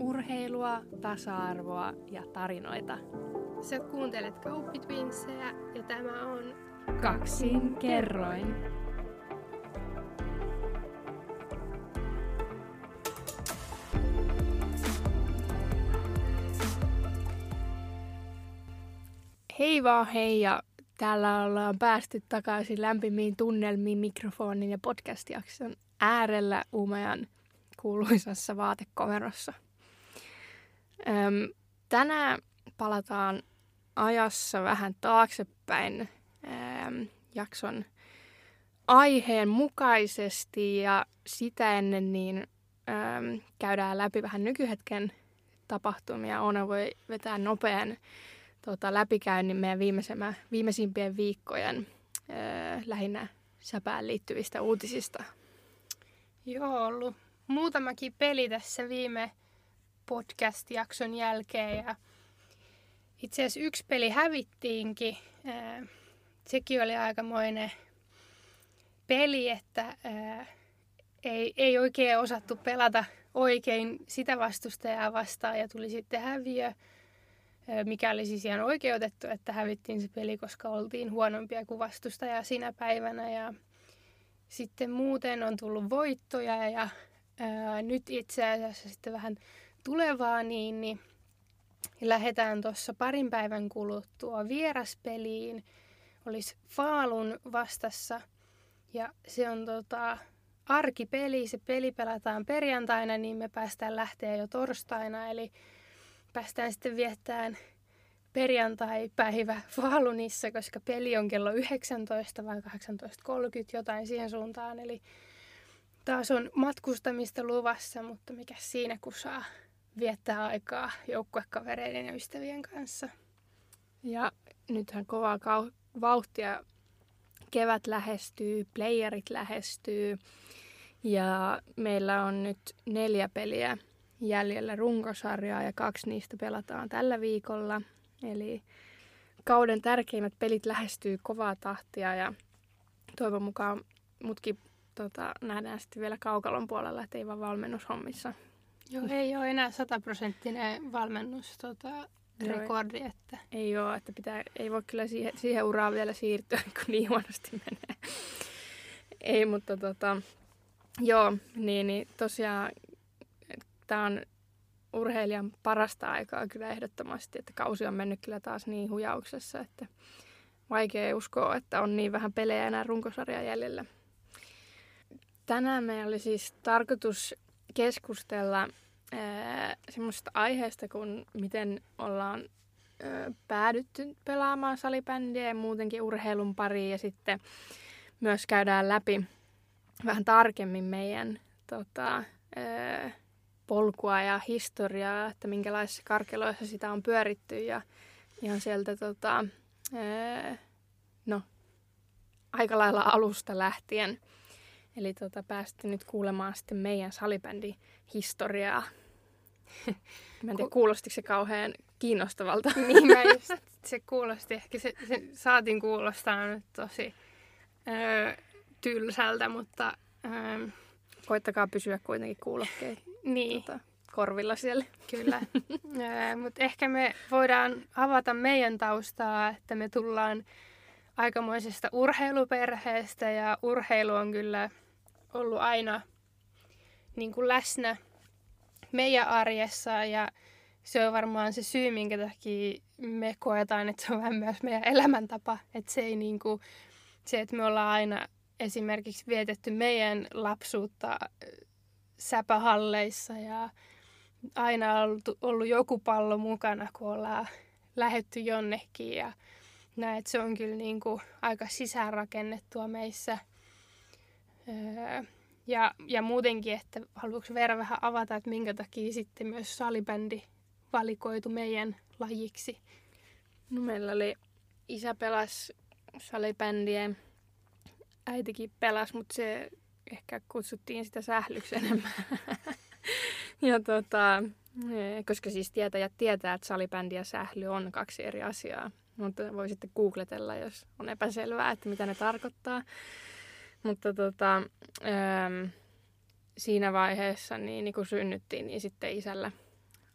urheilua, tasa-arvoa ja tarinoita. Sä kuuntelet Kauppi Twinsiä ja tämä on Kaksin kerroin. Hei vaan hei ja täällä ollaan päästy takaisin lämpimiin tunnelmiin mikrofonin ja podcast-jakson äärellä Uumajan kuuluisassa vaatekomerossa. Tänään palataan ajassa vähän taaksepäin jakson aiheen mukaisesti ja sitä ennen niin käydään läpi vähän nykyhetken tapahtumia. Oona voi vetää nopean läpikäynnin meidän viimeisimpien viikkojen lähinnä säpään liittyvistä uutisista. Joo, ollut muutamakin peli tässä viime podcast-jakson jälkeen ja itse asiassa yksi peli hävittiinkin. Sekin oli aikamoinen peli, että ei oikein osattu pelata oikein sitä vastustajaa vastaan ja tuli sitten häviö, mikä oli siis ihan oikeutettu, että hävittiin se peli, koska oltiin huonompia kuin vastustajaa sinä päivänä. Ja sitten muuten on tullut voittoja ja nyt itse asiassa sitten vähän tulevaa niin lähdetään tuossa parin päivän kuluttua vieraspeliin. Olisi Falun vastassa ja se on arkipeli. Se peli pelataan perjantaina, niin me päästään lähteä jo torstaina. Eli päästään sitten viettämään perjantai-päivä Falunissa, koska peli on kello 19 vai 18.30, jotain siihen suuntaan. Eli taas on matkustamista luvassa, mutta mikä siinä, kun saa viettää aikaa joukkuekavereiden ja ystävien kanssa. Ja nythän kovaa vauhtia kevät lähestyy, playerit lähestyy ja meillä on nyt 4 peliä jäljellä runkosarjaa ja 2 niistä pelataan tällä viikolla. Eli kauden tärkeimmät pelit lähestyy kovaa tahtia ja toivon mukaan mutkin nähdään sitten vielä kaukalon puolella, ettei vaan valmennushommissa. Joo, ei ole enää 100-prosenttinen valmennusrekordi. Että ei ole, että ei voi kyllä siihen uraan vielä siirtyä, kun niin huonosti menee. Ei, mutta joo, niin tosiaan tämä on urheilijan parasta aikaa kyllä ehdottomasti, että kausi on mennyt kyllä taas niin hujauksessa, että vaikea uskoa, että on niin vähän pelejä enää runkosarjaa jäljellä. Tänään meillä oli siis tarkoitus keskustella semmoisesta aiheesta, kun miten ollaan päädytty pelaamaan salibändiä ja muutenkin urheilun pariin ja sitten myös käydään läpi vähän tarkemmin meidän polkua ja historiaa, että minkälaisissa karkeloissa sitä on pyöritty ja ihan sieltä aika lailla alusta lähtien. Eli pääsitte nyt kuulemaan sitten meidän salibändin historiaa. Mä en tiedä, kuulostiko se kauhean kiinnostavalta? Niin, se kuulosti. Ehkä se saatiin kuulostaa nyt tosi tylsältä, mutta koittakaa pysyä kuitenkin kuulokkeet niin. Korvilla siellä. Kyllä. Mutta ehkä me voidaan avata meidän taustaa, että me tullaan aikamoisesta urheiluperheestä ja urheilu on kyllä ollut aina niin kuin läsnä meidän arjessa ja se on varmaan se syy, minkä takia me koetaan, että se on vähän myös meidän elämäntapa. Että se ei niin kuin, se, että me ollaan aina esimerkiksi vietetty meidän lapsuutta säpähalleissa ja aina on ollut joku pallo mukana, kun ollaan lähdetty jonnekin ja näin, että se on kyllä niin kuin aika sisäänrakennettua meissä. Ja muutenkin, että haluatko Veera vähän avata, että minkä takia sitten myös salibändi valikoitu meidän lajiksi? No meillä oli isä pelasi salibändiä, äitikin pelasi, mutta se ehkä kutsuttiin sitä sählyksi enemmän. Ja koska siis tietää, että salibändi ja sähly on 2 eri asiaa. Mutta voi sitten googletella, jos on epäselvää, että mitä ne tarkoittaa. Mutta siinä vaiheessa, niin kun synnyttiin, niin sitten isällä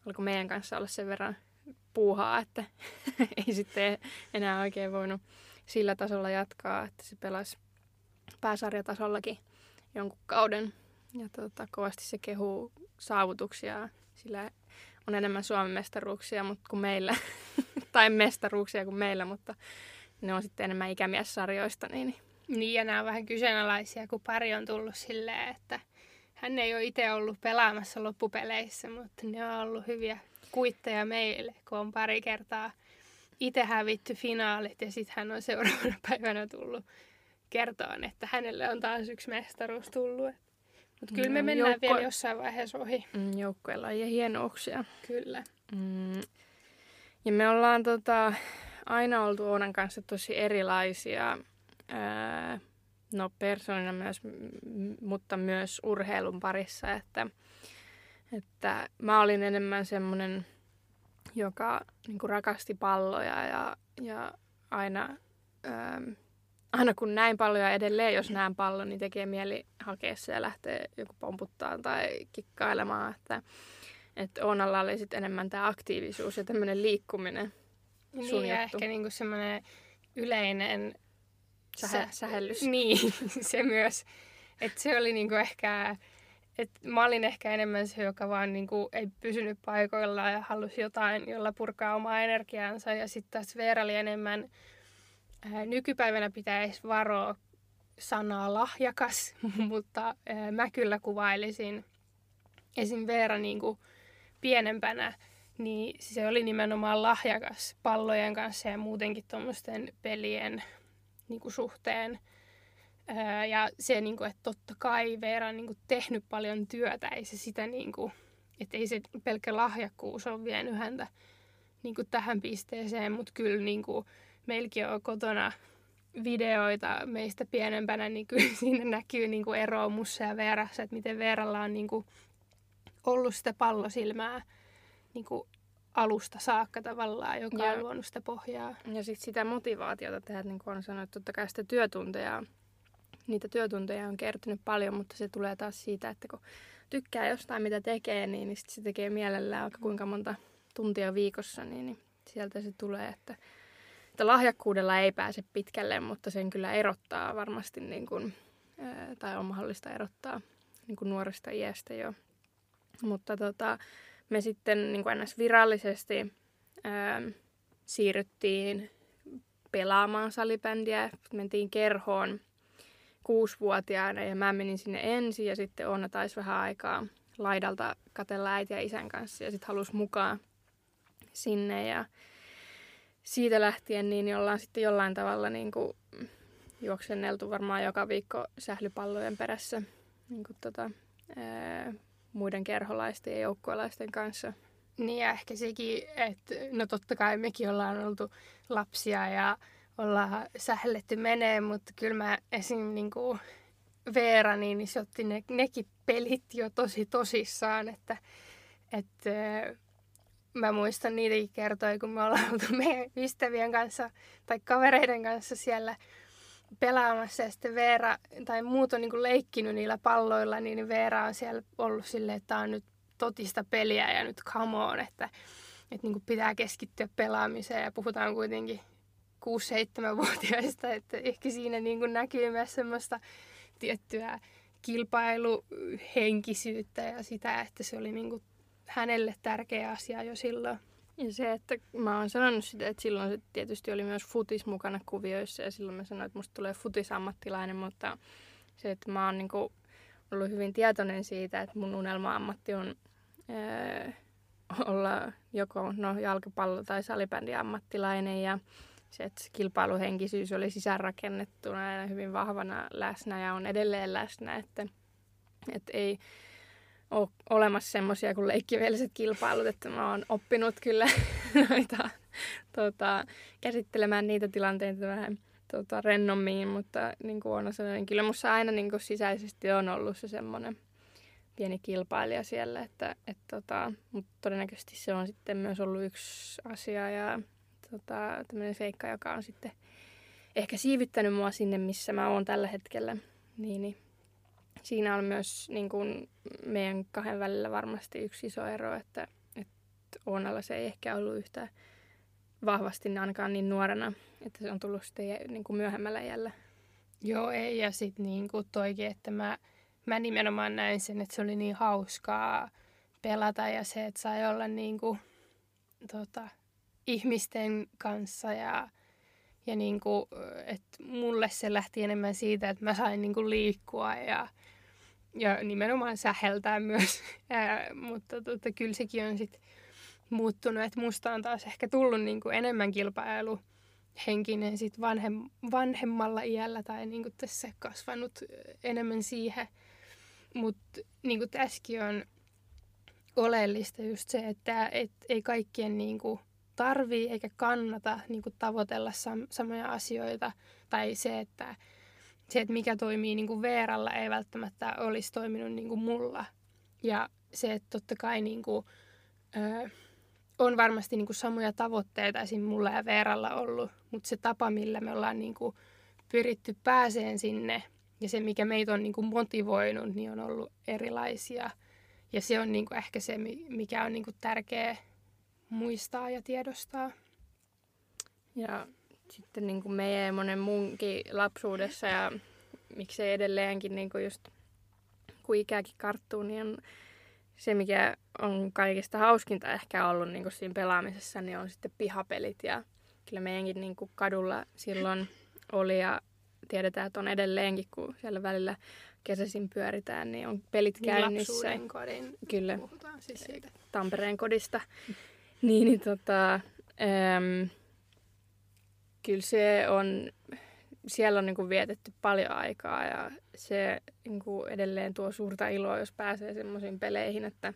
alko meidän kanssa olla sen verran puuhaa, että ei sitten enää oikein voinut sillä tasolla jatkaa, että se pelasi pääsarjatasollakin jonkun kauden. Ja kovasti se kehuu saavutuksia, sillä on enemmän Suomen mestaruuksia kuin meillä, tai mestaruuksia kuin meillä, mutta ne on sitten enemmän ikämiessarjoista. Niin, ja nämä on vähän kyseenalaisia, kun pari on tullut silleen, että hän ei ole itse ollut pelaamassa loppupeleissä, mutta ne on ollut hyviä kuitteja meille, kun on pari kertaa itse hävitty finaalit ja sitten hän on seuraavana päivänä tullut kertoon, että hänelle on taas yksi mestaruus tullut. Mutta kyllä me mennään vielä jossain vaiheessa ohi. Joukkueella on hienouksia. Kyllä. Ja me ollaan aina oltu Ounan kanssa tosi erilaisia. Persoonina myös, mutta myös urheilun parissa. Että mä olin enemmän semmoinen, joka niinku rakasti palloja ja aina... Aina kun näin palloja edelleen, jos näen pallon, niin tekee mieli hakea se ja lähtee joku pomputtaan tai kikkailemaan. Että Oonalla oli sitten enemmän tämä aktiivisuus ja tämmöinen liikkuminen sun juttu. Ja ehkä niinku semmoinen yleinen sähellys. Niin, se myös. Että se oli niinku ehkä, että mä olin ehkä enemmän se, joka vaan niinku ei pysynyt paikoillaan ja halusi jotain, jolla purkaa omaa energiaansa. Ja sitten taas Veera oli enemmän... Nykypäivänä pitäisi varoa sanaa lahjakas, mutta mä kyllä kuvailisin esim. Veera niin kuin pienempänä, niin se oli nimenomaan lahjakas pallojen kanssa ja muutenkin tuommoisten pelien niin kuin suhteen. Ja se, niin kuin, että totta kai Veera on niin kuin tehnyt paljon työtä, ei se sitä, niin kuin, että ei se pelkkä lahjakkuus ole vienyt häntä niin kuin tähän pisteeseen, mutta kyllä niin kuin, meilläkin on kotona videoita meistä pienempänä, niin kyllä siinä näkyy niin kuin eroa mussa ja Veerassa, että miten Veeralla on niin kuin ollut sitä pallosilmää niin kuin alusta saakka tavallaan, joka on luonut sitä pohjaa. Ja sitten sitä motivaatiota tehdä, niin kuin on sanonut, että totta kai sitä työtunteja, niitä työtunteja on kertynyt paljon, mutta se tulee taas siitä, että kun tykkää jostain, mitä tekee, niin sit se tekee mielellään vaikka kuinka monta tuntia viikossa, niin sieltä se tulee, että lahjakkuudella ei pääse pitkälle, mutta sen kyllä erottaa varmasti, niin kuin, tai on mahdollista erottaa niin kuin nuoresta iästä jo. Mutta me sitten niin kuin ennäs virallisesti siirryttiin pelaamaan salibändiä. Mentiin kerhoon 6-vuotiaana ja mä menin sinne ensin ja sitten Oona taisi vähän aikaa laidalta katsella äiti ja isän kanssa ja sitten halusi mukaan sinne ja... Siitä lähtien niin ollaan sitten jollain tavalla niin kuin juoksenneltu varmaan joka viikko sählypallojen perässä niin kuin muiden kerholaisten ja joukkuelaisten kanssa. Niin ja ehkä sekin, että no totta kai mekin ollaan oltu lapsia ja ollaan sähletty menee, mutta kyllä mä esim. Niin kuin Veera, niin se otti nekin pelit jo tosi tosissaan, että mä muistan niitäkin kertoja, kun me ollaan oltu meidän ystävien kanssa tai kavereiden kanssa siellä pelaamassa. Ja sitten Veera tai muut on niin kuin leikkinyt niillä palloilla, niin Veera on siellä ollut silleen, että tää on nyt totista peliä ja nyt come on, että niin kuin pitää keskittyä pelaamiseen. Ja puhutaan kuitenkin 6-7-vuotiaista, että ehkä siinä niin kuin näkyy myös semmoista tiettyä kilpailuhenkisyyttä ja sitä, että se oli niin kuin hänelle tärkeä asia jo silloin. Ja se, että mä oon sanonut sitä, että silloin se tietysti oli myös futis mukana kuvioissa ja silloin mä sanoin, että musta tulee futisammattilainen, mutta se, että mä oon niinku ollut hyvin tietoinen siitä, että mun unelma-ammatti on olla joko jalkapallo- tai salibändiammattilainen ja se, että se kilpailuhenkisyys oli sisäänrakennettuna ja hyvin vahvana läsnä ja on edelleen läsnä, että ei... olemassa semmoisia kuin leikkiveelliset kilpailut, että mä oon oppinut kyllä noita, käsittelemään niitä tilanteita vähän rennommin, mutta niin kuin Oona sanoi, niin kyllä musta aina niin kuin sisäisesti on ollut se semmoinen pieni kilpailija siellä, mutta todennäköisesti se on sitten myös ollut yksi asia ja tämmöinen seikka, joka on sitten ehkä siivittänyt mua sinne, missä mä oon tällä hetkellä, niin. Siinä on myös niin kuin meidän kahden välillä varmasti yksi iso ero, että että Oonalla se ei ehkä ollut yhtä vahvasti ainakaan niin nuorena, että se on tullut sitten niin kuin myöhemmällä iällä. Joo, ei. Ja sitten niin kuin toikin, että mä nimenomaan näin sen, että se oli niin hauskaa pelata ja se, että sai olla niin kuin, ihmisten kanssa ja niin kuin, että mulle se lähti enemmän siitä, että mä sain niin kuin liikkua ja nimenomaan säheltää myös, mutta kyllä sekin on sitten muuttunut, että musta on taas ehkä tullut niin kuin enemmän kilpailuhenkinen sit vanhemmalla iällä tai niin kuin tässä kasvanut enemmän siihen, mutta niin kuin tässäkin on oleellista just se, että ei kaikkien niin kuin tarvii eikä kannata niin kuin tavoitella samoja asioita tai se, että mikä toimii niin kuin Veeralla ei välttämättä olisi toiminut niin kuin mulla. Ja se, että totta kai niin kuin, on varmasti niin kuin samoja tavoitteita esimerkiksi mulla ja Veeralla ollut, mutta se tapa, millä me ollaan niin kuin pyritty pääseen sinne ja se, mikä meitä on niin kuin motivoinut, niin on ollut erilaisia. Ja se on niin kuin ehkä se, mikä on niin kuin tärkeä muistaa ja tiedostaa. Ja sitten niin kuin meidän ja monen muunkin lapsuudessa ja miksei edelleenkin niin kuin just kun ikääkin karttuu, niin on se, mikä on kaikista hauskinta ehkä ollut niin kuin siinä pelaamisessa, niin on sitten pihapelit. Ja kyllä meidänkin niin kuin kadulla silloin oli ja tiedetään, että on edelleenkin, kun siellä välillä kesäisin pyöritään, niin on pelit käynnissä. Lapsuuden kodin. Kyllä. Puhutaan siis siitä. Tampereen kodista. Niin, kyllä se on, siellä on niin kuin vietetty paljon aikaa ja se niin kuin edelleen tuo suurta iloa, jos pääsee semmoisiin peleihin, että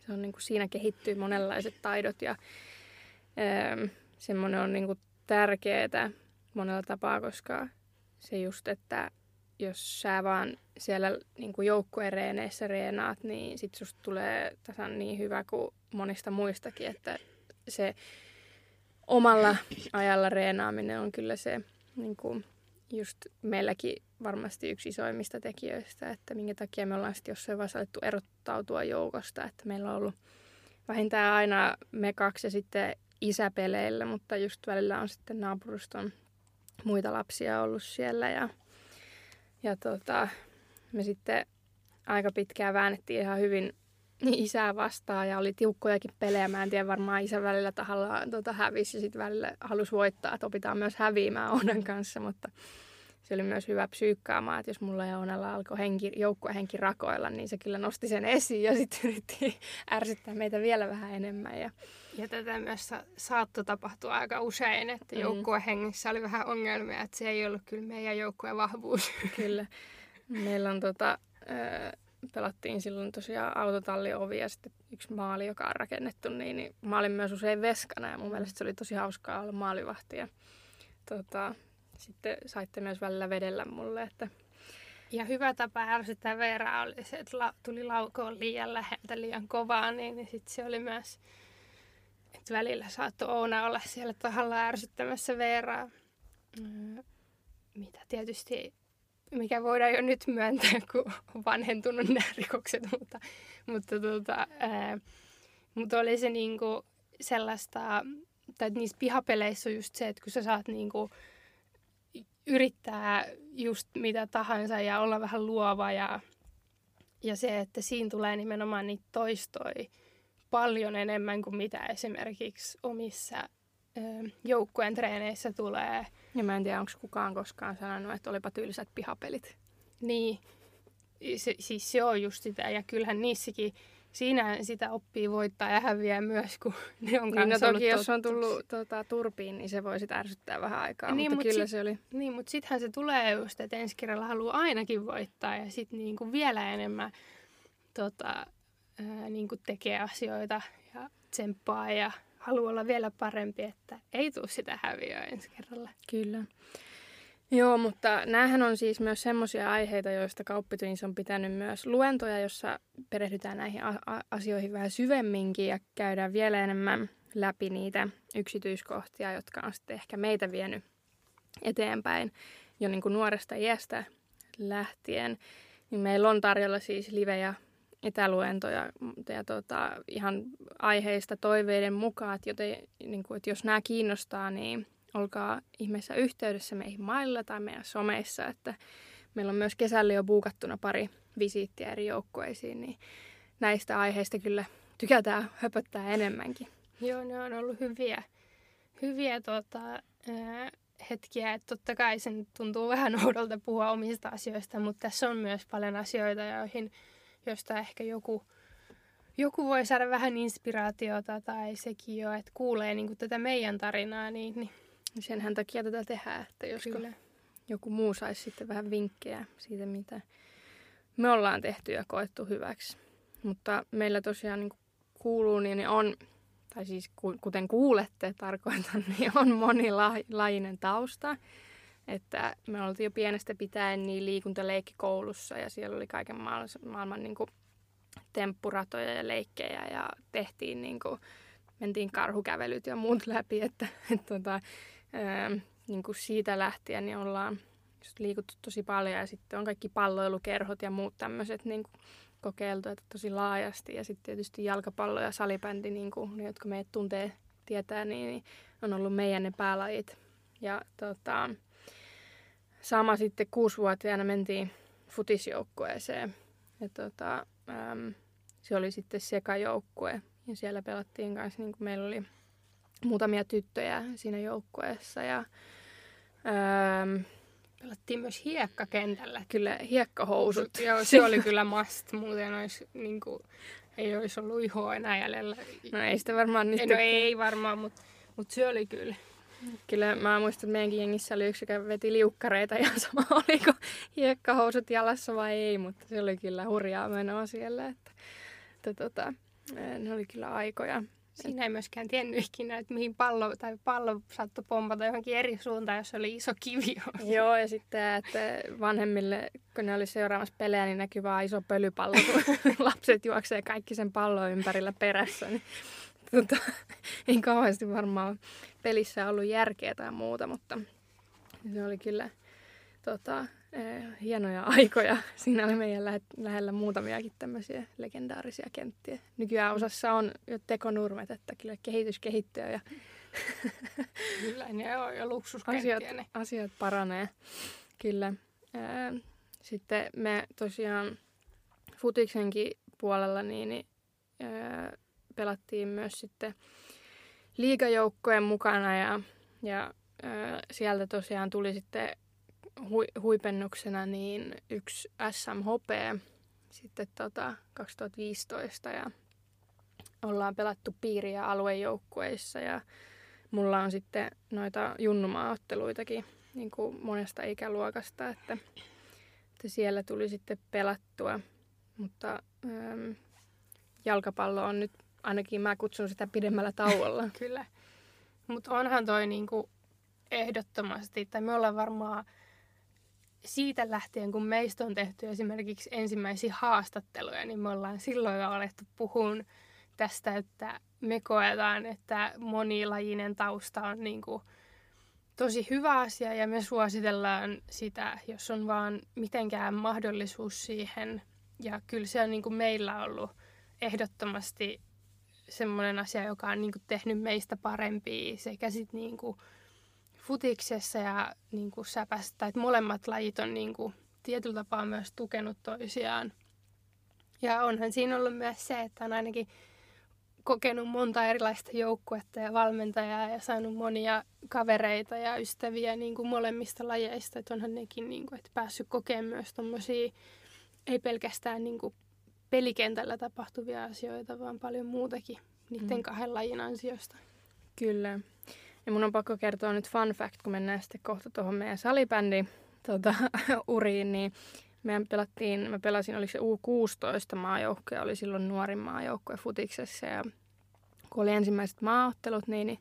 se on niin kuin, siinä kehittyy monenlaiset taidot ja semmoinen on niin kuin tärkeää monella tapaa, koska se just, että jos sä vaan siellä niin kuin joukkuereeneissä reenaat, niin sit susta tulee tasan niin hyvä kuin monista muistakin, että se omalla ajalla reenaaminen on kyllä se niin kuin just meilläkin varmasti yksi isoimmista tekijöistä, että minkä takia me ollaan sitten jossain vaiheessa alettu erottautua joukosta, että meillä on ollut vähintään aina me kaksi ja sitten isäpeleillä, mutta just välillä on sitten naapuruston muita lapsia ollut siellä ja me sitten aika pitkään väännettiin ihan hyvin isää vastaan ja oli tiukkojakin pelejä. Mä en tiedä, varmaan isä välillä tahallaan hävisi ja sitten välillä halusi voittaa, että opitaan myös häviämään Oonan kanssa, mutta se oli myös hyvä psyykkaamaan, että jos mulla ja Oonalla alkoi joukkuehenki rakoilla, niin se kyllä nosti sen esiin ja sitten yritti ärsyttää meitä vielä vähän enemmän. Ja tätä myös saattoi tapahtua aika usein, että joukkuehengissä oli vähän ongelmia, että se ei ollut kyllä meidän joukkueen vahvuus. Kyllä. Meillä on pelattiin silloin tosiaan autotalliovi ja sitten yksi maali, joka on rakennettu, niin mä olin myös usein veskana ja mun mielestä se oli tosi hauskaa olla maalivahti. Ja, sitten saitte myös välillä vedellä mulle. Että. Ja hyvä tapa ärsyttää Veeraa oli se, että tuli laukoon liian läheltä, liian kovaa, niin sitten se oli myös, että välillä saattoi Oona olla siellä tahallaan ärsyttämässä Veeraa. Mitä tietysti, mikä voidaan jo nyt myöntää, kun on vanhentunut nämä rikokset, mutta oli se niinku sellaista, tai niissä pihapeleissä on just se, että kun sä saat niinku yrittää just mitä tahansa ja olla vähän luova ja se, että siinä tulee nimenomaan niitä toistoi paljon enemmän kuin mitä esimerkiksi omissa joukkueen treeneissä tulee. Ja mä en tiedä, onko kukaan koskaan sanonut, että olipa tylsät pihapelit. Niin, siis se on just sitä. Ja kyllähän niissäkin, siinä sitä oppii voittaa ja häviää myös, kun ne on kanssa niin, no, toki jos on tullut turpiin, niin se voi sit ärsyttää vähän aikaa, niin, mutta kyllä se oli. Niin, mutta sittenhän se tulee just, että ensi kerralla haluaa ainakin voittaa ja sitten niinku vielä enemmän niinku tekee asioita ja tsemppaa ja haluaa olla vielä parempi, että ei tule sitä häviöä ensi kerralla. Kyllä. Joo, mutta näähän on siis myös semmoisia aiheita, joista Kauppi Twins on pitänyt myös luentoja, jossa perehdytään näihin asioihin vähän syvemminkin ja käydään vielä enemmän läpi niitä yksityiskohtia, jotka on sitten ehkä meitä vienyt eteenpäin jo niin kuin nuoresta iästä lähtien. Niin meillä on tarjolla siis live- ja etäluentoja ja ihan aiheista toiveiden mukaan, joten, että jos nämä kiinnostaa, niin olkaa ihmeessä yhteydessä meihin mailla tai meidän someissa, että meillä on myös kesällä jo buukattuna pari visiittiä eri joukkueisiin, niin näistä aiheista kyllä tykätään höpöttää enemmänkin. Joo, ne on ollut hyviä hetkiä, että totta kai sen tuntuu vähän oudolta puhua omista asioista, mutta tässä on myös paljon asioita, joista ehkä joku voi saada vähän inspiraatiota tai sekin jo, että kuulee niin kuin tätä meidän tarinaa. Niin. Senhän takia tätä tehdään, että josko joku muu saisi sitten vähän vinkkejä siitä, mitä me ollaan tehty ja koettu hyväksi. Mutta meillä tosiaan niin kuin kuuluu, niin ne on, tai siis kuten kuulette tarkoitan, niin on monilajinen tausta. Että me oltiin jo pienestä pitäen niin liikuntaleikki koulussa ja siellä oli kaiken maailman niin kuin temppuratoja ja leikkejä ja tehtiin niin kuin, mentiin karhukävelyt ja muut läpi, että niin kuin siitä lähtien niin ollaan just liikuttu tosi paljon ja sitten on kaikki palloilukerhot ja muut tämmöiset niin kuin kokeiltu että tosi laajasti ja sitten tietysti jalkapallo ja salibändi, niin kuin, ne, jotka meidät tuntee tietää, niin on ollut meidän ne päälajit ja sama sitten 6-vuotiaana mentiin futisjoukkueeseen. Ja se oli sitten sekajoukkue. Ja siellä pelattiin kanssa, niin kuin meillä oli muutamia tyttöjä siinä joukkueessa. Ja, pelattiin myös hiekkakentällä. Kyllä, hiekkahousut. Joo, se oli kyllä must. Muuten olisi, niin kuin, ei olisi ollut ihoa enää jäljellä. No ei sitä varmaan nyt. No ei varmaan, mutta se oli kyllä. Kyllä mä muistan, että meidänkin jengissä oli yksi, joka veti liukkareita ja sama oliko hiekkahousut jalassa vai ei, mutta se oli kyllä hurjaa menoa siellä, että ne oli kyllä aikoja. Siinä ei myöskään tiennyt ikinä, että mihin pallo saattoi pompata johonkin eri suuntaan, jos oli iso kivi. Joo, ja sitten että vanhemmille, kun ne oli seuraamassa pelejä, niin näkyi vaan iso pölypallo, kun lapset juoksee kaikki sen pallon ympärillä perässä, niin ei kauheasti varmaan pelissä ollut järkeä tai muuta, mutta se oli kyllä hienoja aikoja. Siinä oli meidän lähellä muutamiakin tämmöisiä legendaarisia kenttiä. Nykyään osassa on jo tekonurmet, että kyllä kehitys kehittyy ja kyllä ne on jo luksuskenttiä. Asiat paranee, kyllä. Sitten me tosiaan futiksenkin puolella niin pelattiin myös sitten liigajoukkojen mukana ja sieltä tosiaan tuli sitten huipennuksena niin yksi SMHP sitten 2015 ja ollaan pelattu piiri- ja aluejoukkueissa ja mulla on sitten noita junnumaaotteluitakin niin kuin monesta ikäluokasta, että siellä tuli sitten pelattua, mutta jalkapallo on nyt ainakin mä kutsun sitä pidemmällä tauolla. Kyllä. Mutta onhan toi niinku ehdottomasti, tai me ollaan varmaan siitä lähtien, kun meistä on tehty esimerkiksi ensimmäisiä haastatteluja, niin me ollaan silloin jo alettu puhumaan tästä, että me koetaan, että monilajinen tausta on niinku tosi hyvä asia ja me suositellaan sitä, jos on vaan mitenkään mahdollisuus siihen. Ja kyllä se on niinku meillä ollut ehdottomasti semmoinen asia, joka on niinku tehnyt meistä parempia sekä sitten niinku futiksessa ja niinku säpässä. Tai molemmat lajit on niinku tietyllä tapaa myös tukenut toisiaan. Ja onhan siinä ollut myös se, että on ainakin kokenut monta erilaista joukkuetta ja valmentajaa ja saanut monia kavereita ja ystäviä niinku molemmista lajeista. Että onhan nekin niinku, et päässyt kokemaan myös tommosia, ei pelkästään niinku pelikentällä tapahtuvia asioita, vaan paljon muutakin niiden kahden lajin ansiosta. Kyllä. Ja mun on pakko kertoa nyt fun fact, kun mennään sitten kohta tuohon meidän salibändi uriin, niin mä pelasin, oliko se U16 maajoukkoja, oli silloin nuorin maajoukkoja futiksessa ja kun oli ensimmäiset maaottelut, niin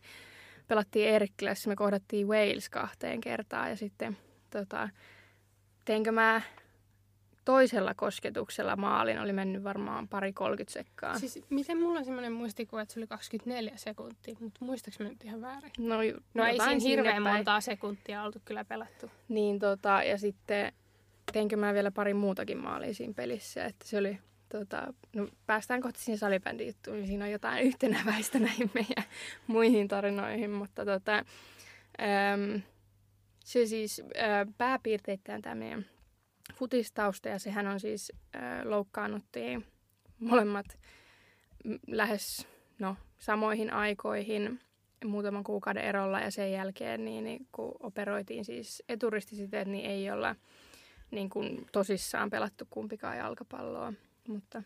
pelattiin Eerikkilässä, me kohdattiin Wales 2 kertaan ja sitten teinkö mä toisella kosketuksella maalin oli mennyt varmaan 30 sekkaa. Siis miten mulla on semmoinen muistikuva, että se oli 24 sekuntia, mutta muistaaks mä nyt ihan väärin? No ei siinä hirveän montaa sekuntia oltu kyllä pelattu. Niin ja sitten teinkö mä vielä pari muutakin maalia siinä pelissä, että se oli No, päästään kohta siihen salibändi-juttuun, niin siinä on jotain yhtenäväistä näihin meidän muihin tarinoihin, mutta se siis pääpiirteittäin tämä meidän futistausta, ja sehän on siis loukkaannuttiin molemmat lähes samoihin aikoihin muutaman kuukauden erolla, ja sen jälkeen niin kun operoitiin siis eturistisiteet, niin ei olla niin kun tosissaan pelattu kumpikaan jalkapalloa. Mutta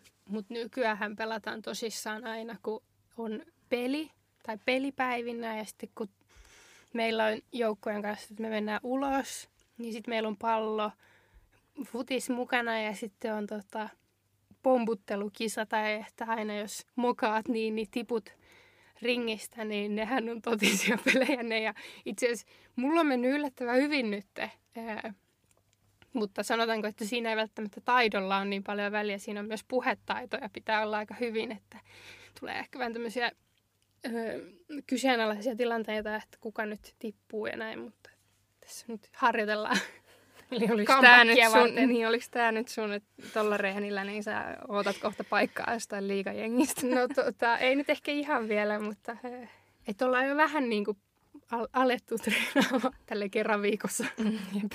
nykyäänhän pelataan tosissaan aina, kun on peli tai pelipäivinä, ja sitten kun meillä on joukkojen kanssa, että me mennään ulos, niin sitten meillä on pallo, futis mukana, ja sitten on pomputtelukisa, tai että aina jos mokaat niin tiput ringistä, niin nehän on totisia pelejä ne, ja itse asiassa mulla on mennyt yllättävän hyvin nyt. Mutta sanotaanko, että siinä ei välttämättä taidolla ole niin paljon väliä. Siinä on myös puhetaitoja. Pitää olla aika hyvin, että tulee ehkä vähän tämmöisiä kyseenalaisia tilanteita, että kuka nyt tippuu ja näin. Mutta tässä nyt harjoitellaan. Eli olis tää nyt sun, että tolla rehnillä niin sä ootat kohta paikkaa jostain liigajengistä? No ei nyt ehkä ihan vielä, mutta et ollaan jo vähän niin kuin alettu treenaamaan tälle kerran viikossa. Jep.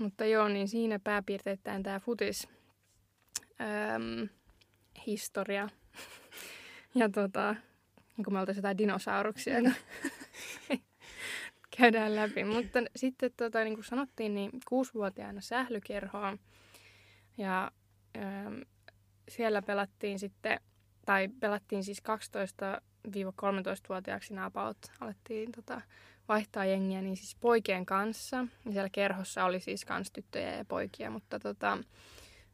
Mutta joo, niin siinä pääpiirteittäin tämä futis-historia. Ja kun me oltaisiin jotain dinosauruksia, käydään läpi. Mutta sitten niin kuin sanottiin, niin 6-vuotiaana sählykerhoon. Ja siellä pelattiin siis 12-13-vuotiaaksi napaut. Alettiin vaihtaa jengiä niin siis poikien kanssa. Ja siellä kerhossa oli siis kans tyttöjä ja poikia, mutta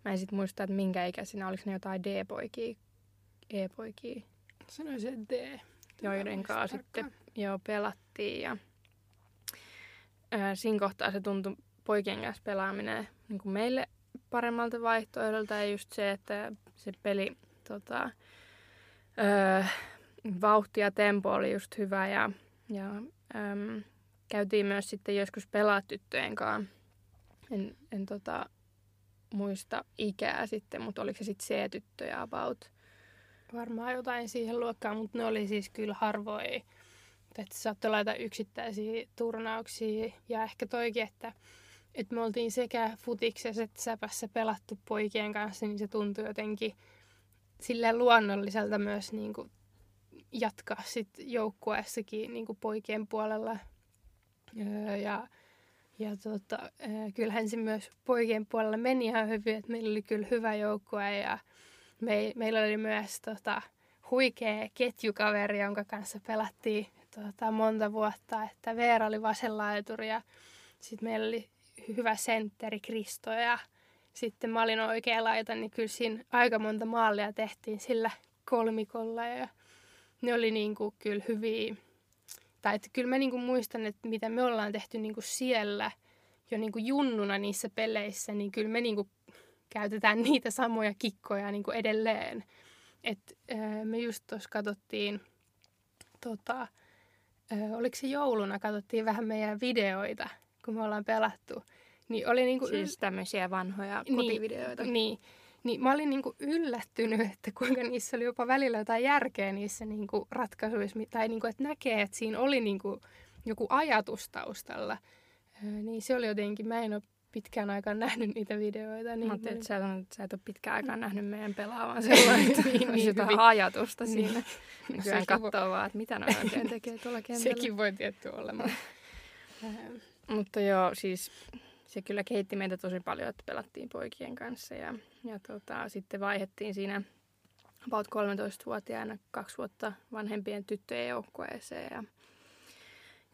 mä en sit muista, että minkä ikäisinä. Oliko ne jotain D-poikia, E-poikia? Sanoisin, että D. Joiden kanssa sitten pelattiin. Ja siinä kohtaa se tuntui poikien kanssa pelaaminen niin kuin meille paremmalta vaihtoehdolta. Ja just se, että se peli vauhti ja tempo oli just hyvä, ja käytiin myös sitten joskus pelaa tyttöjen kanssa. En muista ikää sitten, mutta oliko se sitten C-tyttöjä about? Varmaan jotain siihen luokkaan, mutta ne oli siis kyllä harvoin. Että saattoi laita yksittäisiä turnauksia. Ja ehkä toikin, että me oltiin sekä futiksessa että säpässä pelattu poikien kanssa, niin se tuntui jotenkin silleen luonnolliselta myös niin kuin jatkaa sitten joukkueessakin niin kuin poikien puolella. Kyllähän se myös poikien puolella meni ihan hyvin, että meillä oli kyllä hyvä joukkue, ja meillä oli myös huikea ketjukaveri, jonka kanssa pelattiin monta vuotta, että Veera oli vasenlaituri, ja sitten meillä oli hyvä sentteri Kristo, ja sitten mä olin oikea laita, niin kyllä siinä aika monta maalia tehtiin sillä kolmikolla, ja ne oli niinku kyllä hyviä. Tai että kyllä mä niinku muistan, että mitä me ollaan tehty niinku siellä jo niinku junnuna niissä peleissä, niin kyllä me niinku käytetään niitä samoja kikkoja niinku edelleen. Et me just tuossa katsottiin, oliko se jouluna, katsottiin vähän meidän videoita, kun me ollaan pelattu. Niin oli niinku siis tämmöisiä vanhoja kotivideoita. Niin mä olin niinku yllättynyt, että kuinka niissä oli jopa välillä jotain järkeä niissä niinku ratkaisuissa. Tai niinku, että näkee, että siinä oli niinku joku ajatus taustalla. Niin se oli jotenkin, mä en ole pitkään aikaan nähnyt niitä videoita. Niin mä ajattelin, että sä et ole pitkään aikaan nähnyt meidän pelaavan sellainen, että jotain ajatusta siinä. Nykyään katsoo vaan, että mitä ne oikein tekee tuolla kentällä. Sekin voi tietty olemaan. Mutta joo, siis se kyllä kehitti meitä tosi paljon, että pelattiin poikien kanssa. Ja sitten vaihdettiin siinä about 13-vuotiaana 2 vuotta vanhempien tyttöjen joukkueeseen.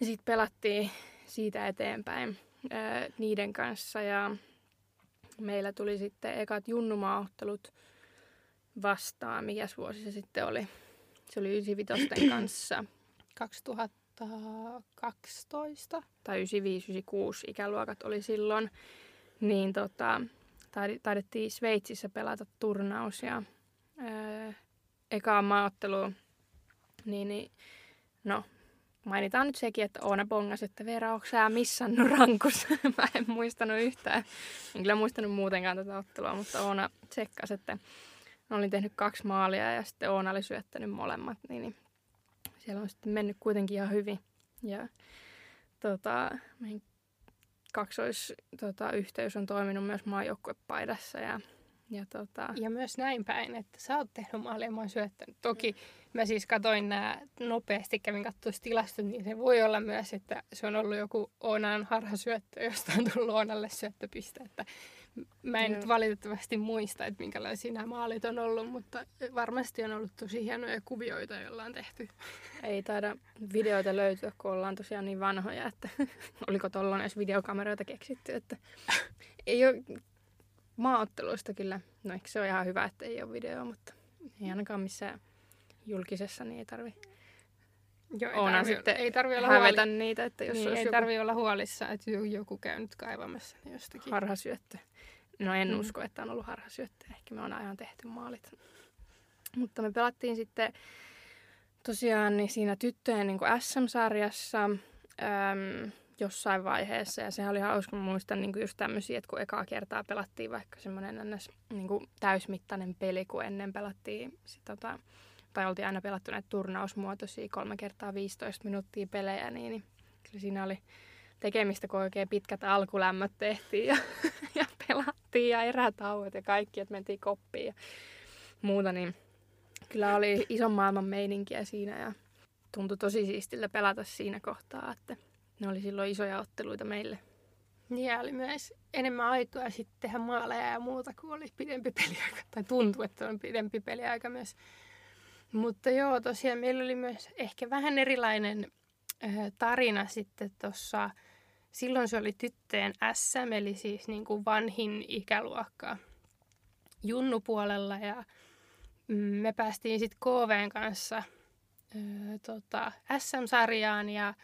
Ja sitten pelattiin siitä eteenpäin niiden kanssa. Ja meillä tuli sitten ekat junnumaaottelut vastaan. Mikäs vuosi se sitten oli? Se oli 95-tosten kanssa. 2012 tai 95-96 ikäluokat oli silloin, niin taidettiin Sveitsissä pelata turnaus, ja ekaan maaotteluun, niin mainitaan nyt sekin, että Oona bongasi, että Vera, onko sä missannut rankus? Mä en muistanut yhtään. En kyllä muistanut muutenkaan tätä ottelua, mutta Oona tsekkasi, että olin tehnyt 2 maalia ja sitten Oona oli syöttänyt molemmat. Niin siellä on sitten mennyt kuitenkin ihan hyvin. Ja meidän kaksoisyhteys on toiminut myös maajoukkuepaidassa ja myös näin päin, että sä oot tehnyt maalia ja mä oon syöttänyt. Toki mä siis katsoin nämä nopeasti, kävin katsomaan tilastot, niin se voi olla myös, että se on ollut joku Oonan harhasyöttö, josta on tullut Oonalle syöttöpiste. Että mä en nyt valitettavasti muista, että minkälaisia nämä maalit on ollut, mutta varmasti on ollut tosi hienoja kuvioita, joilla on tehty. Ei taida videoita löytyä, kun ollaan tosiaan niin vanhoja, että oliko tuolloin edes videokameroita keksitty, että ei ole... Maaotteluista kyllä. No eikö se ole ihan hyvä, että ei ole videoa, mutta ei ainakaan missään julkisessa, niin ei tarvitse hävetä niitä. Että jos niin, ei tarvitse olla huolissa, että joku käy nyt kaivamassa jostakin. Harhasyöttö. No en usko, että on ollut harhasyöttö. Ehkä me on aina tehty maalit. Mutta me pelattiin sitten tosiaan niin siinä tyttöjen niin kuin SM-sarjassa... jossain vaiheessa, ja sehän oli hauska, muistan niin just tämmöisiä, että kun ekaa kertaa pelattiin vaikka semmoinen niin täysmittainen peli, kun ennen pelattiin, tai oltiin aina pelattu näitä turnausmuotoisia 3x15 minuuttia pelejä, niin kyllä siinä oli tekemistä, kun oikein pitkät alkulämmöt tehtiin ja pelattiin ja erätauot ja kaikki, että mentiin koppiin ja muuta, niin kyllä oli ison maailman meininkiä siinä ja tuntui tosi siistiltä pelata siinä kohtaa, että ne oli silloin isoja otteluita meille. Niin, oli myös enemmän aikaa sitten tehdä maaleja ja muuta, kun oli pidempi peliaika. Tai tuntui, että on pidempi peliaika myös. Mutta joo, tosiaan meillä oli myös ehkä vähän erilainen tarina sitten tuossa. Silloin se oli tyttöjen SM, eli siis niin kuin vanhin ikäluokka Junnu puolella. Ja me päästiin sitten KVn kanssa SM-sarjaan ja...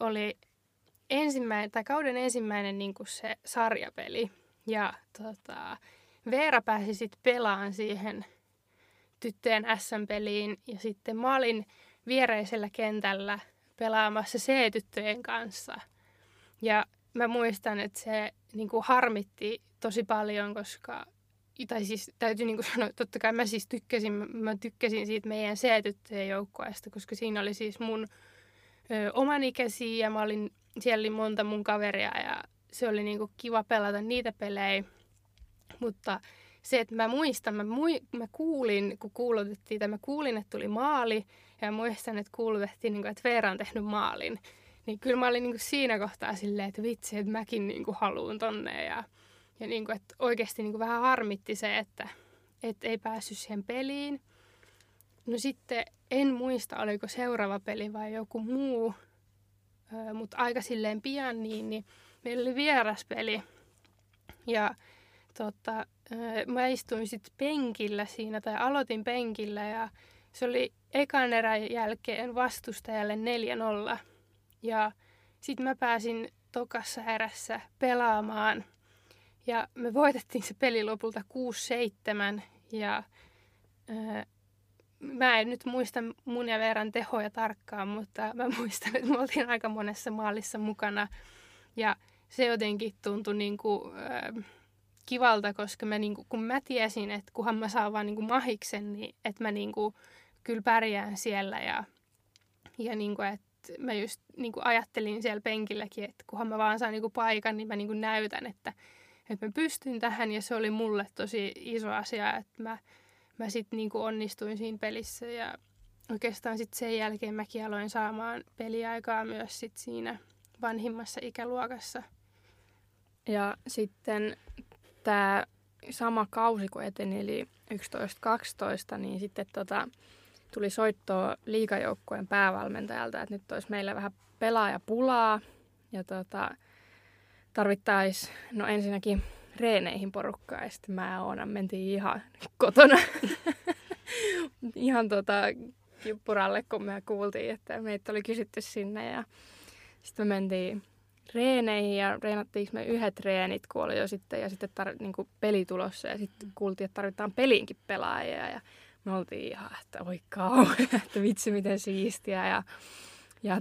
oli kauden ensimmäinen niin kuin se sarjapeli. Ja Veera pääsi sitten pelaan siihen tyttöjen SM-peliin. Ja sitten mä olin viereisellä kentällä pelaamassa C-tyttöjen kanssa. Ja mä muistan, että se niin kuin harmitti tosi paljon, koska... Tai siis täytyy niin kuin sanoa, totta kai mä siis tykkäsin siitä meidän C-tyttöjen joukkueesta, koska siinä oli siis mun... omanikäisiä ja siellä oli monta mun kaveria ja se oli niinku kiva pelata niitä pelejä, mutta se, että mä kuulin, että tuli maali ja muistan, että kuulutettiin, niinku, että Veera on tehnyt maalin, niin kyllä mä olin niinku siinä kohtaa silleen, että vitsi, että mäkin niinku haluun tonne ja niinku, että oikeasti niinku vähän harmitti se, että ei päässyt siihen peliin. No sitten en muista, oliko seuraava peli vai joku muu, mutta aika silleen pian niin meillä oli vieraspeli. Ja mä istuin sitten penkillä siinä tai aloitin penkillä ja se oli ekan erän jälkeen vastustajalle 4-0. Ja sitten mä pääsin tokassa erässä pelaamaan ja me voitettiin se peli lopulta 6-7 ja... Mä en nyt muista mun ja Veeran tehoja tarkkaan, mutta mä muistan, että me oltiin aika monessa maalissa mukana. Ja se jotenkin tuntui niinku, kivalta, koska mä niinku, kun mä tiesin, että kunhan mä saan vaan niinku mahiksen, niin että mä niinku, kyllä pärjään siellä. Ja niinku, että mä just niinku, ajattelin siellä penkilläkin, että kunhan mä vaan saan niinku, paikan, niin mä niinku, näytän, että mä pystyn tähän. Ja se oli mulle tosi iso asia, että mä sitten niinku onnistuin siinä pelissä ja oikeastaan sitten sen jälkeen mäkin aloin saamaan peliaikaa myös sit siinä vanhimmassa ikäluokassa. Ja sitten tämä sama kausi kun eteni, eli 11-12, niin sitten tuli soittoa liigajoukkueen päävalmentajalta, että nyt olisi meillä vähän pelaajapulaa ja tarvittaisiin, no ensinnäkin... reeneihin porukkaa ja sitten mä ja Oona mentiin ihan kotona ihan kippuralle, kun me kuultiin, että meitä oli kysytty sinne ja sitten me mentiin reeneihin ja reenattiin me yhdet reenit, kun oli jo sitten ja sitten niinku peli tulossa ja sitten kuultiin, että tarvitaan peliinkin pelaajia ja me oltiin ihan, että oi kauhean, että vitsi miten siistiä ja Ja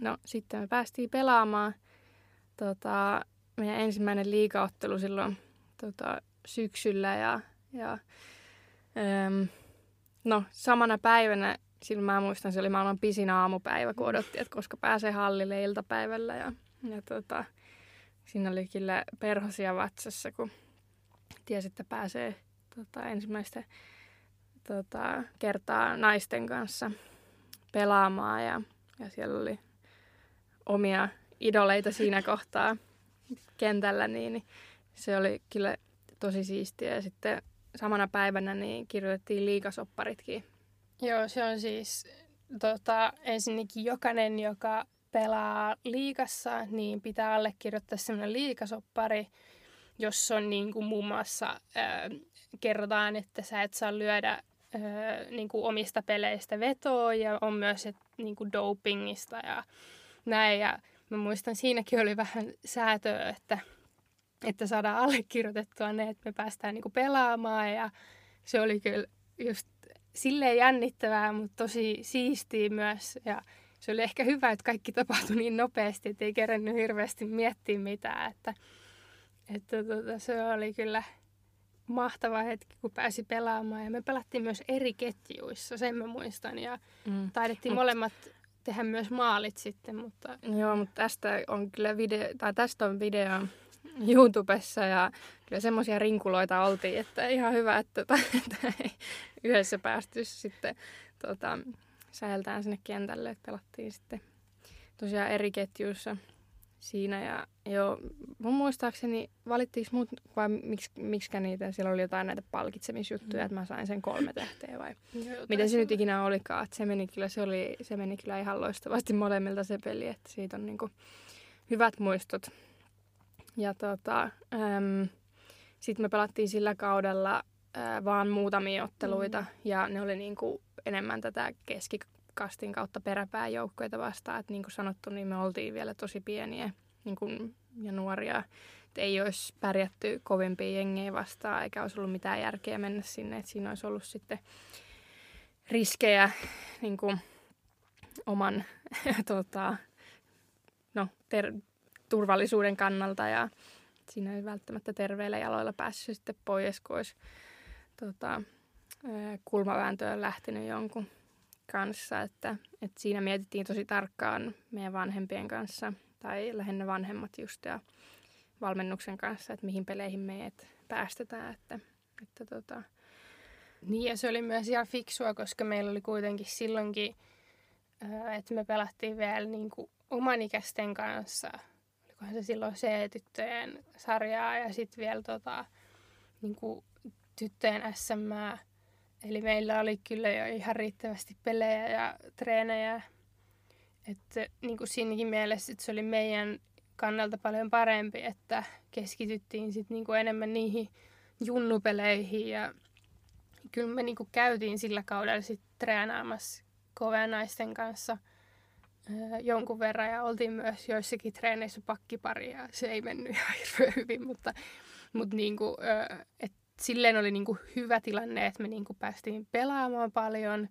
no, sitten me päästiin pelaamaan. Meidän ensimmäinen liigaottelu silloin syksyllä ja samana päivänä, silloin mä muistan, se oli maailman pisin aamupäivä, kun odottiin, että koska pääsee hallille iltapäivällä ja siinä oli kyllä perhosia vatsassa, kun tiesi, että pääsee ensimmäistä kertaa naisten kanssa pelaamaan ja siellä oli omia idoleita siinä kohtaa kentällä, niin se oli kyllä tosi siistiä. Ja sitten samana päivänä niin kirjoitettiin liigasopparitkin. Joo, se on siis ensinnäkin jokainen, joka pelaa liigassa, niin pitää allekirjoittaa semmoinen liigasoppari, jos on niin kuin muun muassa kerrotaan, että sä et saa lyödä niin kuin omista peleistä vetoa ja on myös niin kuin dopingista ja näin. Ja mä muistan, siinäkin oli vähän säätöä, että saadaan allekirjoitettua ne, että me päästään niin kuin pelaamaan ja se oli kyllä just silleen jännittävää, mutta tosi siistiä myös ja se oli ehkä hyvä, että kaikki tapahtui niin nopeasti, että ei kerennyt hirveästi miettiä mitään, että se oli kyllä mahtava hetki, kun pääsi pelaamaan ja me pelattiin myös eri ketjuissa, sen mä muistan ja taidettiin molemmat tehdä myös maalit sitten, mutta... Joo, mutta tästä on kyllä video YouTubessa ja kyllä semmoisia rinkuloita oltiin, että ihan hyvä, että ei yhdessä päästy sitten säältään sinne kentälle, että pelattiin sitten tosiaan eri ketjuissa siinä ja joo, mun muistaakseni valittiinko muut vai miksikä niitä, siellä oli jotain näitä palkitsemisjuttuja, että mä sain sen 3 tähteä vai miten se nyt ikinä olikaan, että se meni kyllä ihan loistavasti molemmilta se peli, että siitä on niinku hyvät muistot. Ja sitten me pelattiin sillä kaudella vaan muutamia otteluita ja ne oli niinku enemmän tätä keskikastin kautta peräpääjoukkoita vastaan. Et niin kuin sanottu, niin me oltiin vielä tosi pieniä niin kuin, ja nuoria. Et ei olisi pärjätty kovimpia jengejä vastaan eikä olisi ollut mitään järkeä mennä sinne. Et siinä olisi ollut sitten riskejä niin kuin, oman turvallisuuden kannalta ja siinä ei välttämättä terveillä jaloilla päässyt sitten pois, kun olisi kulmavääntöön lähtenyt jonkun kanssa. Että siinä mietittiin tosi tarkkaan meidän vanhempien kanssa tai lähinnä vanhemmat just ja valmennuksen kanssa, että mihin peleihin meidät päästetään. Niin ja se oli myös ihan fiksua, koska meillä oli kuitenkin silloinkin, että me pelattiin vielä niin kuin omanikäisten kanssa. Olikohan se silloin C-tyttöjen sarjaa ja sitten vielä niin kuin tyttöjen SM:ää. Eli meillä oli kyllä jo ihan riittävästi pelejä ja treenejä. Että niin kuin siinäkin mielessä se oli meidän kannalta paljon parempi, että keskityttiin sit niin kuin enemmän niihin junnupeleihin. Ja kyllä me niin kuin käytiin sillä kaudella sit treenaamassa kovien naisten kanssa jonkun verran. Ja oltiin myös joissakin treeneissä pakkipari ja se ei mennyt ihan hirveän hyvin. Mutta niin kuin, silleen oli niinku hyvä tilanne, että me niinku päästiin pelaamaan paljon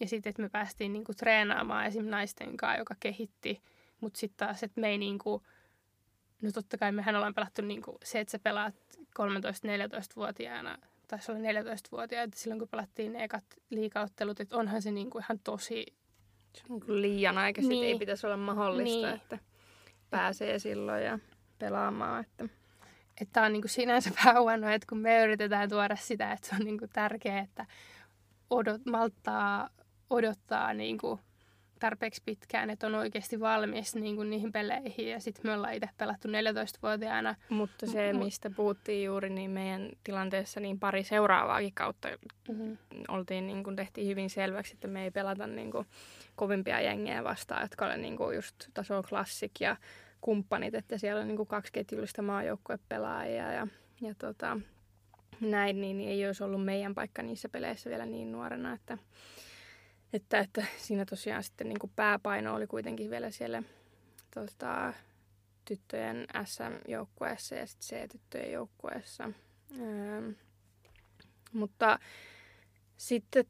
ja sitten, että me päästiin niinku treenaamaan esim. Naisten kanssa, joka kehitti. Mutta sitten taas, että me ei niinku... No totta kai mehän ollaan pelattu niinku se, että sä pelaat 13-14-vuotiaana. Taisi olla 14-vuotiaita silloin, kun pelattiin ne ekat liigaottelut. Että onhan se niinku ihan tosi... Se on niinku liian aikaisin, niin. Ei pitäisi olla mahdollista, niin. Että pääsee silloin ja pelaamaan, että... Että on niinku sinänsä vähän huono, että kun me yritetään tuoda sitä, että se on niinku tärkeää, että odottaa niinku tarpeeksi pitkään, että on oikeasti valmis niinku niihin peleihin. Ja sitten me ollaan itse pelattu 14-vuotiaana. Mutta se, mistä puhuttiin juuri, niin meidän tilanteessa niin pari seuraavaakin kautta oltiin, niinku, tehtiin hyvin selväksi, että me ei pelata niinku kovimpia jengejä vastaan, jotka oli niinku just taso klassik ja kumppanit, että siellä on niinku 2 ketjullista maajoukkuepelaajia ja näin, niin ei olisi ollut meidän paikka niissä peleissä vielä niin nuorena, että siinä tosiaan sitten niinku pääpaino oli kuitenkin vielä siellä tyttöjen SM-joukkueessa ja sitten C-tyttöjen joukkueessa. Mutta sitten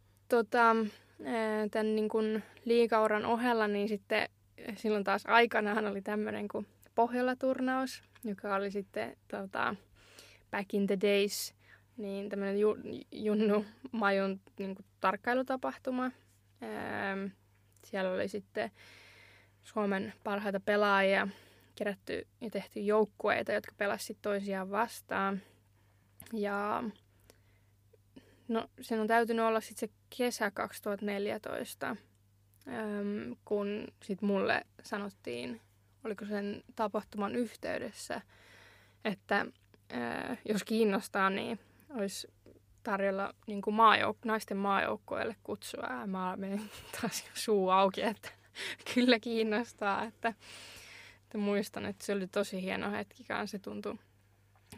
tämän niin kuin liigauran ohella, niin sitten silloin taas aikanaan oli tämmöinen kuin Pohjola-turnaus, joka oli sitten back in the days, niin tämmöinen Junnu Majun niin kuin tarkkailutapahtuma. Siellä oli sitten Suomen parhaita pelaajia kerätty ja tehty joukkueita, jotka pelasivat toisiaan vastaan. Ja no, sen on täytynyt olla sitten se kesä 2014, kun sitten mulle sanottiin, oliko sen tapahtuman yhteydessä, että jos kiinnostaa, niin olisi tarjolla niin kuin naisten maajoukkoille kutsua. Ja mä menin taas suu auki, että kyllä kiinnostaa. Että muistan, että se oli tosi hieno hetki kanssa. Se tuntui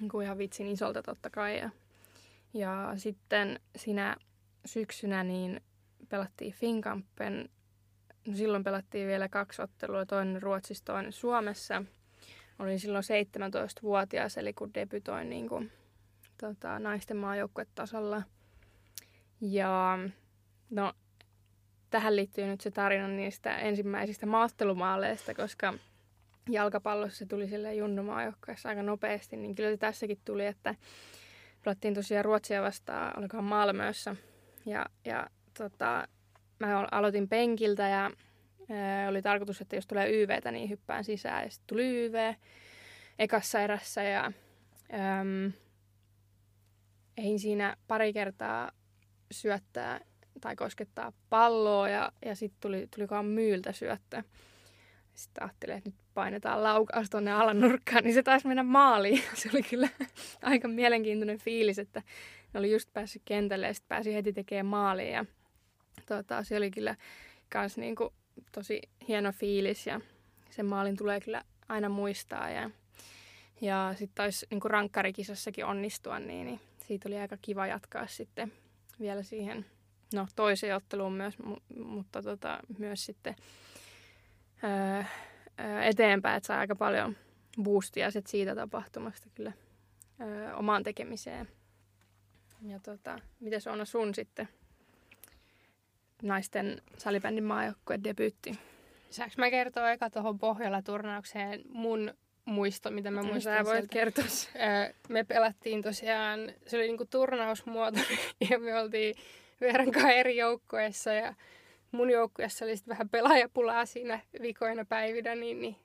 niin kuin ihan vitsin isolta totta kai. Ja sitten siinä syksynä niin pelattiin FinCampen. No silloin pelattiin vielä 2 ottelua, toinen Ruotsissa, toinen Suomessa. Olin silloin 17-vuotias, eli kun debytoin niin kuin, naisten maajoukkuetasolla. Ja no, tähän liittyy nyt se tarina niistä ensimmäisistä maaottelumaaleista, koska jalkapallossa se tuli silleen junnumaajoukkueessa aika nopeasti. Niin kyllä se tässäkin tuli, että pelattiin tosiaan Ruotsia vastaan, olikohan Malmössä. Ja mä aloitin penkiltä ja oli tarkoitus, että jos tulee YVtä, niin hyppään sisään. Ja sitten tuli YV ekassa erässä ja ehdin siinä pari kertaa syöttää tai koskettaa palloa ja sitten tulikaan myyltä syöttö. Sitten ajattelin, että nyt painetaan laukaus tuonne alanurkkaan, niin se taisi mennä maaliin. Se oli kyllä aika mielenkiintoinen fiilis, että ne oli just päässyt kentälle ja sitten pääsi heti tekemään maaliin. Ja, se oli kyllä kans niinku tosi hieno fiilis ja sen maalin tulee kyllä aina muistaa. Ja sitten taisi niinku rankkarikisassakin onnistua, niin siitä oli aika kiva jatkaa sitten vielä siihen toiseen otteluun myös, mutta myös sitten eteenpäin, että saa aika paljon boostia sit siitä tapahtumasta kyllä omaan tekemiseen. Ja mitäs Oona sun sitten naisten salibändin maajoukkueen debyytti? Saanko mä kertoa eka tuohon Pohjola-turnaukseen mun muisto, mitä mä muistan sieltä? Sä voit kertoa. Me pelattiin tosiaan, se oli niinku turnausmuoto ja me oltiin verrankaan eri joukkueessa ja mun joukkueessa oli sitten vähän pelaajapulaa siinä vikoina päivinä, niin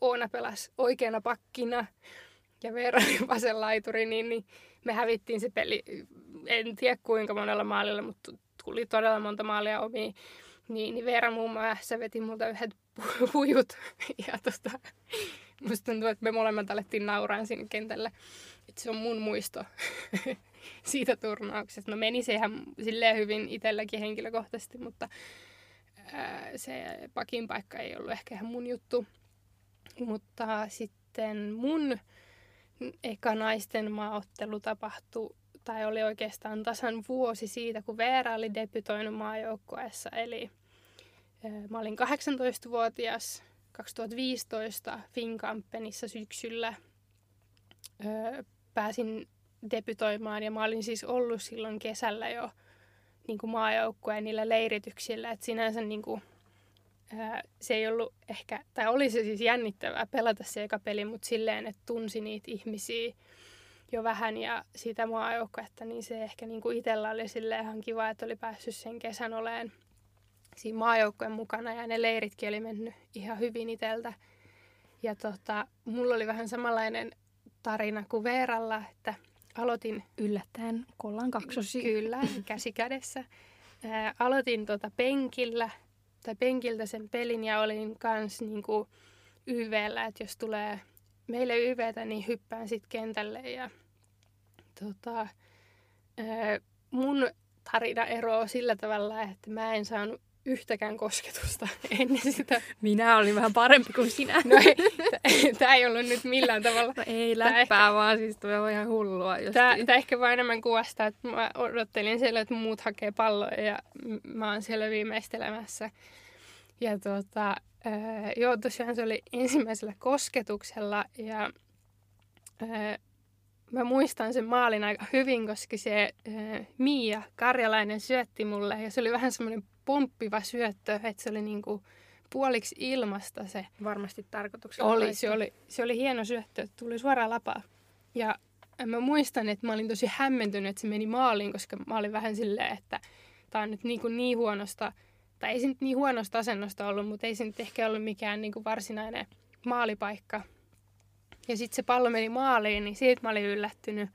Oona pelasi oikeana pakkina ja Veera oli vasen laituri, niin me hävittiin se peli. En tiedä kuinka monella maalilla, mutta tuli todella monta maalia omiin. Niin Veera muun muassa veti multa yhdet pujut. Ja musta tuntuu, että me molemmat alettiin nauraan siinä kentällä. Et se on mun muisto siitä turnauksesta. No meni se ihan silleen hyvin itselläkin henkilökohtaisesti, mutta se pakin paikka ei ollut ehkä ihan mun juttu. Mutta sitten mun eka naisten maaottelu tapahtui, tai oli oikeastaan tasan vuosi siitä, kun Veera oli debytoinut maajoukkueessa. Eli mä olin 18-vuotias 2015 FinCampenissa syksyllä. Pääsin debytoimaan ja mä olin siis ollut silloin kesällä jo niin kuin maajoukkueen niillä leirityksillä. Et sinänsä niin kuin, se ei ollut ehkä, tai oli se siis jännittävää pelata se eka peli, mutta silleen, että tunsi niitä ihmisiä jo vähän ja sitä maajoukkuetta, niin se ehkä niin kuin itsellä oli silleen ihan kiva, että oli päässyt sen kesän oleen siinä maajoukkueen mukana ja ne leiritkin oli mennyt ihan hyvin itseltä. Ja mulla oli vähän samanlainen tarina kuin Veeralla, että aloitin yllättäen kollan kaksosi. Kyllä, käsi kädessä. Aloitin penkiltä sen pelin ja olin kans niinku YV:llä, että jos tulee meille YVtä, niin hyppään sitten kentälle. Ja, mun tarina eroaa sillä tavalla, että mä en saanut yhtäkään kosketusta ennen sitä. Minä olin vähän parempi kuin sinä. No ei, tää ei ollut nyt millään tavalla. No ei läppää vaan, siis tuo on ihan hullua. Tää ehkä vaan enemmän kuvastaa, että mä odottelin siellä, että muut hakee palloja ja mä oon siellä viimeistelemässä. Ja tosiaan se oli ensimmäisellä kosketuksella ja mä muistan sen maalin aika hyvin, koska se Miia Karjalainen syötti mulle ja se oli vähän semmoinen pomppiva syöttö, että se oli niinku puoliksi ilmasta se. Varmasti tarkoituksella. Se oli hieno syöttö, tuli suoraan lapaa. Ja mä muistan, että mä olin tosi hämmentynyt, että se meni maaliin, koska mä olin vähän silleen, että tää on nyt niin huonosta, tai ei se nyt niin huonosta asennosta ollut, mutta ei se nyt ehkä ollut mikään niin kuin varsinainen maalipaikka. Ja sitten se pallo meni maaliin, niin siitä mä olin yllättynyt.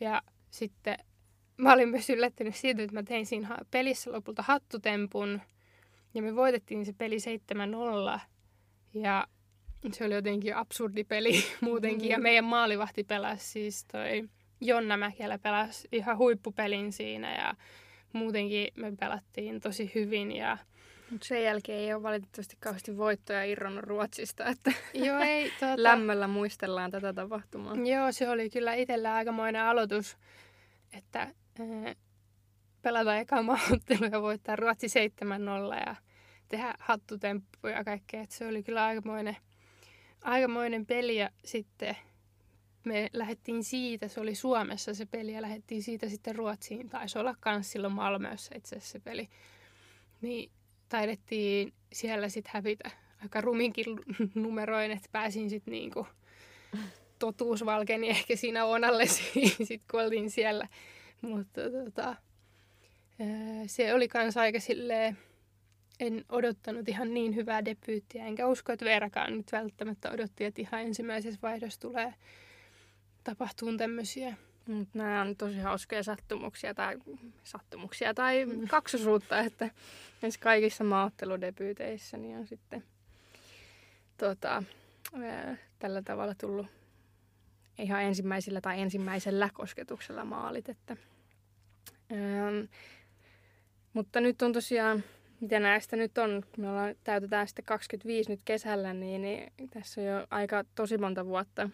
Ja sitten mä olin myös yllättynyt siitä, että mä tein siinä pelissä lopulta hattutempun. Ja me voitettiin se peli 7-0. Ja se oli jotenkin absurdi peli muutenkin. Ja meidän maalivahti pelasi siis toi Jonna Mäkielä pelasi ihan huippupelin siinä. Ja muutenkin me pelattiin tosi hyvin. Ja mutta sen jälkeen ei ole valitettavasti kauheasti voittoja irronnut Ruotsista, että joo, ei, lämmöllä muistellaan tätä tapahtumaa. Joo, se oli kyllä itsellä aikamoinen aloitus, että pelata eka maaottelu ja voittaa Ruotsi 7-0 ja tehdä hattutemppuja ja kaikkea. Se oli kyllä aikamoinen peli ja sitten me lähdettiin siitä, se oli Suomessa se peli ja lähdettiin siitä sitten Ruotsiin. Taisi olla kans silloin Malmössä itse asiassa se peli. Niin taidettiin siellä sitten hävitä aika ruminkin numeroin, että pääsin sitten niinku totuus valkeni ehkä siinä onalle sitten kun oltiin siellä. Mutta se oli kans aika silleen, en odottanut ihan niin hyvää debyyttiä, enkä usko, että Veerakaan nyt välttämättä odotti, että ihan ensimmäisessä vaihdossa tulee tapahtumaan tämmöisiä. Nämä on tosi hauskoja sattumuksia tai kaksosuutta, että näissä kaikissa maaotteludebyyteissä niin on sitten tällä tavalla tullut ihan ensimmäisillä tai ensimmäisellä kosketuksella maalit. Että. Mutta nyt on tosiaan, mitä näistä nyt on, kun me täytetään sitten 25 nyt kesällä, niin tässä on jo aika tosi monta vuotta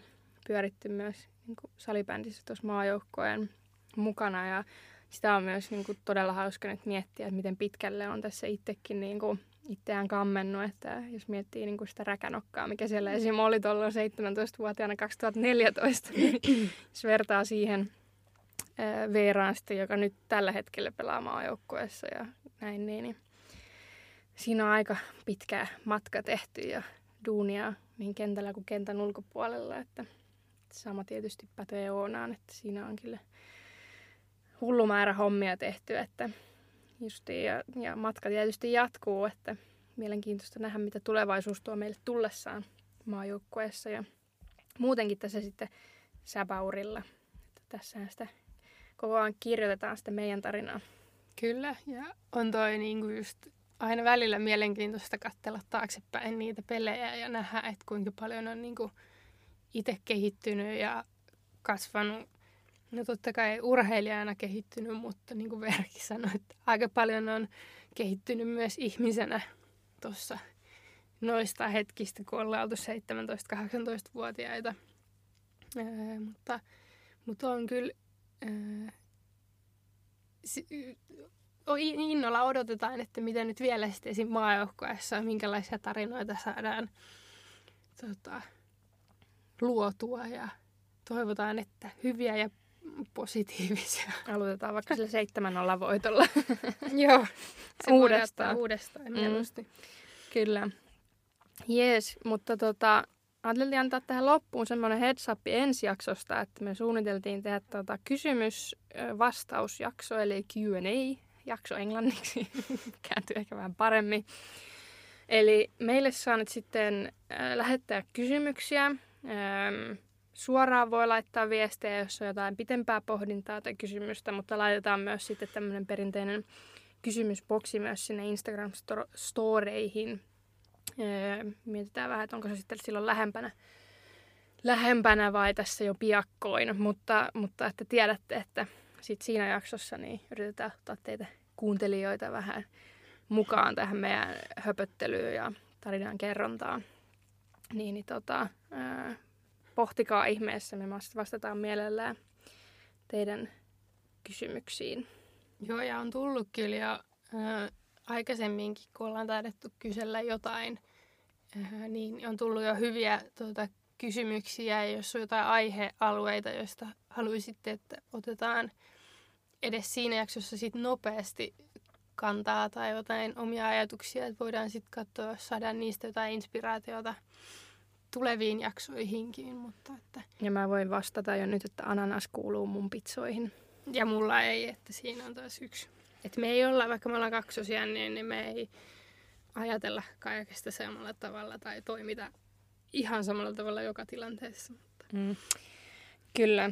pyöritty myös niin salibändissä tuossa maajoukkojen mukana ja sitä on myös niin kuin, todella hauska nyt miettiä, että miten pitkälle on tässä itsekin niin kuin, itseään kammennut, että jos miettii niin kuin sitä räkänokkaa, mikä siellä esimerkiksi oli tuolloin 17-vuotiaana 2014, niin jos vertaa siihen Veeraan sitten, joka nyt tällä hetkellä pelaa maajoukkoessa ja näin, niin siinä on aika pitkä matka tehty ja duunia niin kentällä kuin kentän ulkopuolella, että sama tietysti pätee Oonaan, että siinä on kyllä hullu määrä hommia tehty, että justiin, ja matka tietysti jatkuu, että mielenkiintoista nähdä, mitä tulevaisuus tuo meille tullessaan maajoukkueessa ja muutenkin tässä sitten säbäurilla. Tässähän sitä koko ajan kirjoitetaan sitä meidän tarinaa. Kyllä, ja on toi niinku just aina välillä mielenkiintoista katsella taaksepäin niitä pelejä ja nähdä, että kuinka paljon on niinku itse kehittynyt ja kasvanut. No totta kai urheilijana kehittynyt, mutta niin kuin Veerakin sanoi, että aika paljon on kehittynyt myös ihmisenä tuossa noista hetkistä, kun ollaan oltu 17-18-vuotiaita. Mutta on kyllä, innolla odotetaan, että mitä nyt vielä sitten esim. Maajoukkueessa, minkälaisia tarinoita saadaan luotua ja toivotaan, että hyviä ja positiivisia. Aloitetaan vaikka sillä 7-0 voitolla. Joo, se uudestaan. Kyllä. Jees, mutta ajateltiin antaa tähän loppuun semmoinen heads up ensi jaksosta, että me suunniteltiin tehdä kysymys-vastausjakso, eli Q&A-jakso englanniksi. Kääntyy ehkä vähän paremmin. Eli meille saa nyt sitten lähettää kysymyksiä. Suoraan voi laittaa viestejä, jos on jotain pitempää pohdintaa tai kysymystä, mutta laitetaan myös sitten tämmöinen perinteinen kysymysboksi myös sinne Instagram-storeihin. Mietitään vähän, että onko se sitten silloin lähempänä vai tässä jo piakkoin, mutta että tiedätte, että sit siinä jaksossa niin yritetään ottaa teitä kuuntelijoita vähän mukaan tähän meidän höpöttelyyn ja tarinan kerrontaan. Niin pohtikaa ihmeessä, me vastataan mielellään teidän kysymyksiin. Joo, ja on tullut kyllä jo aikaisemminkin, kun ollaan taidettu kysellä jotain, niin on tullut jo hyviä kysymyksiä ja jos on jotain aihealueita, joista haluaisitte, että otetaan edes siinä jaksossa sit nopeasti kantaa tai jotain omia ajatuksia, että voidaan sitten katsoa, saada niistä jotain inspiraatiota tuleviin jaksoihinkin. Mutta että... Ja mä voin vastata jo nyt, että ananas kuuluu mun pitsoihin. Ja mulla ei, että siinä on taas yksi. Että me ei olla, vaikka me ollaan kaksosia, niin me ei ajatella kaikesta samalla tavalla tai toimita ihan samalla tavalla joka tilanteessa. Mutta... Mm. Kyllä.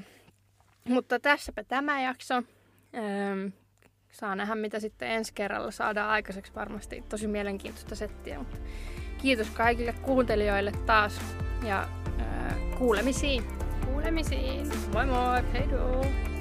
Mutta tässäpä tämä jakso. Saa nähdä, mitä sitten ensi kerralla saadaan aikaiseksi. Varmasti tosi mielenkiintoista settiä. Mutta kiitos kaikille kuuntelijoille taas ja kuulemisiin. Moi moi! Hei do!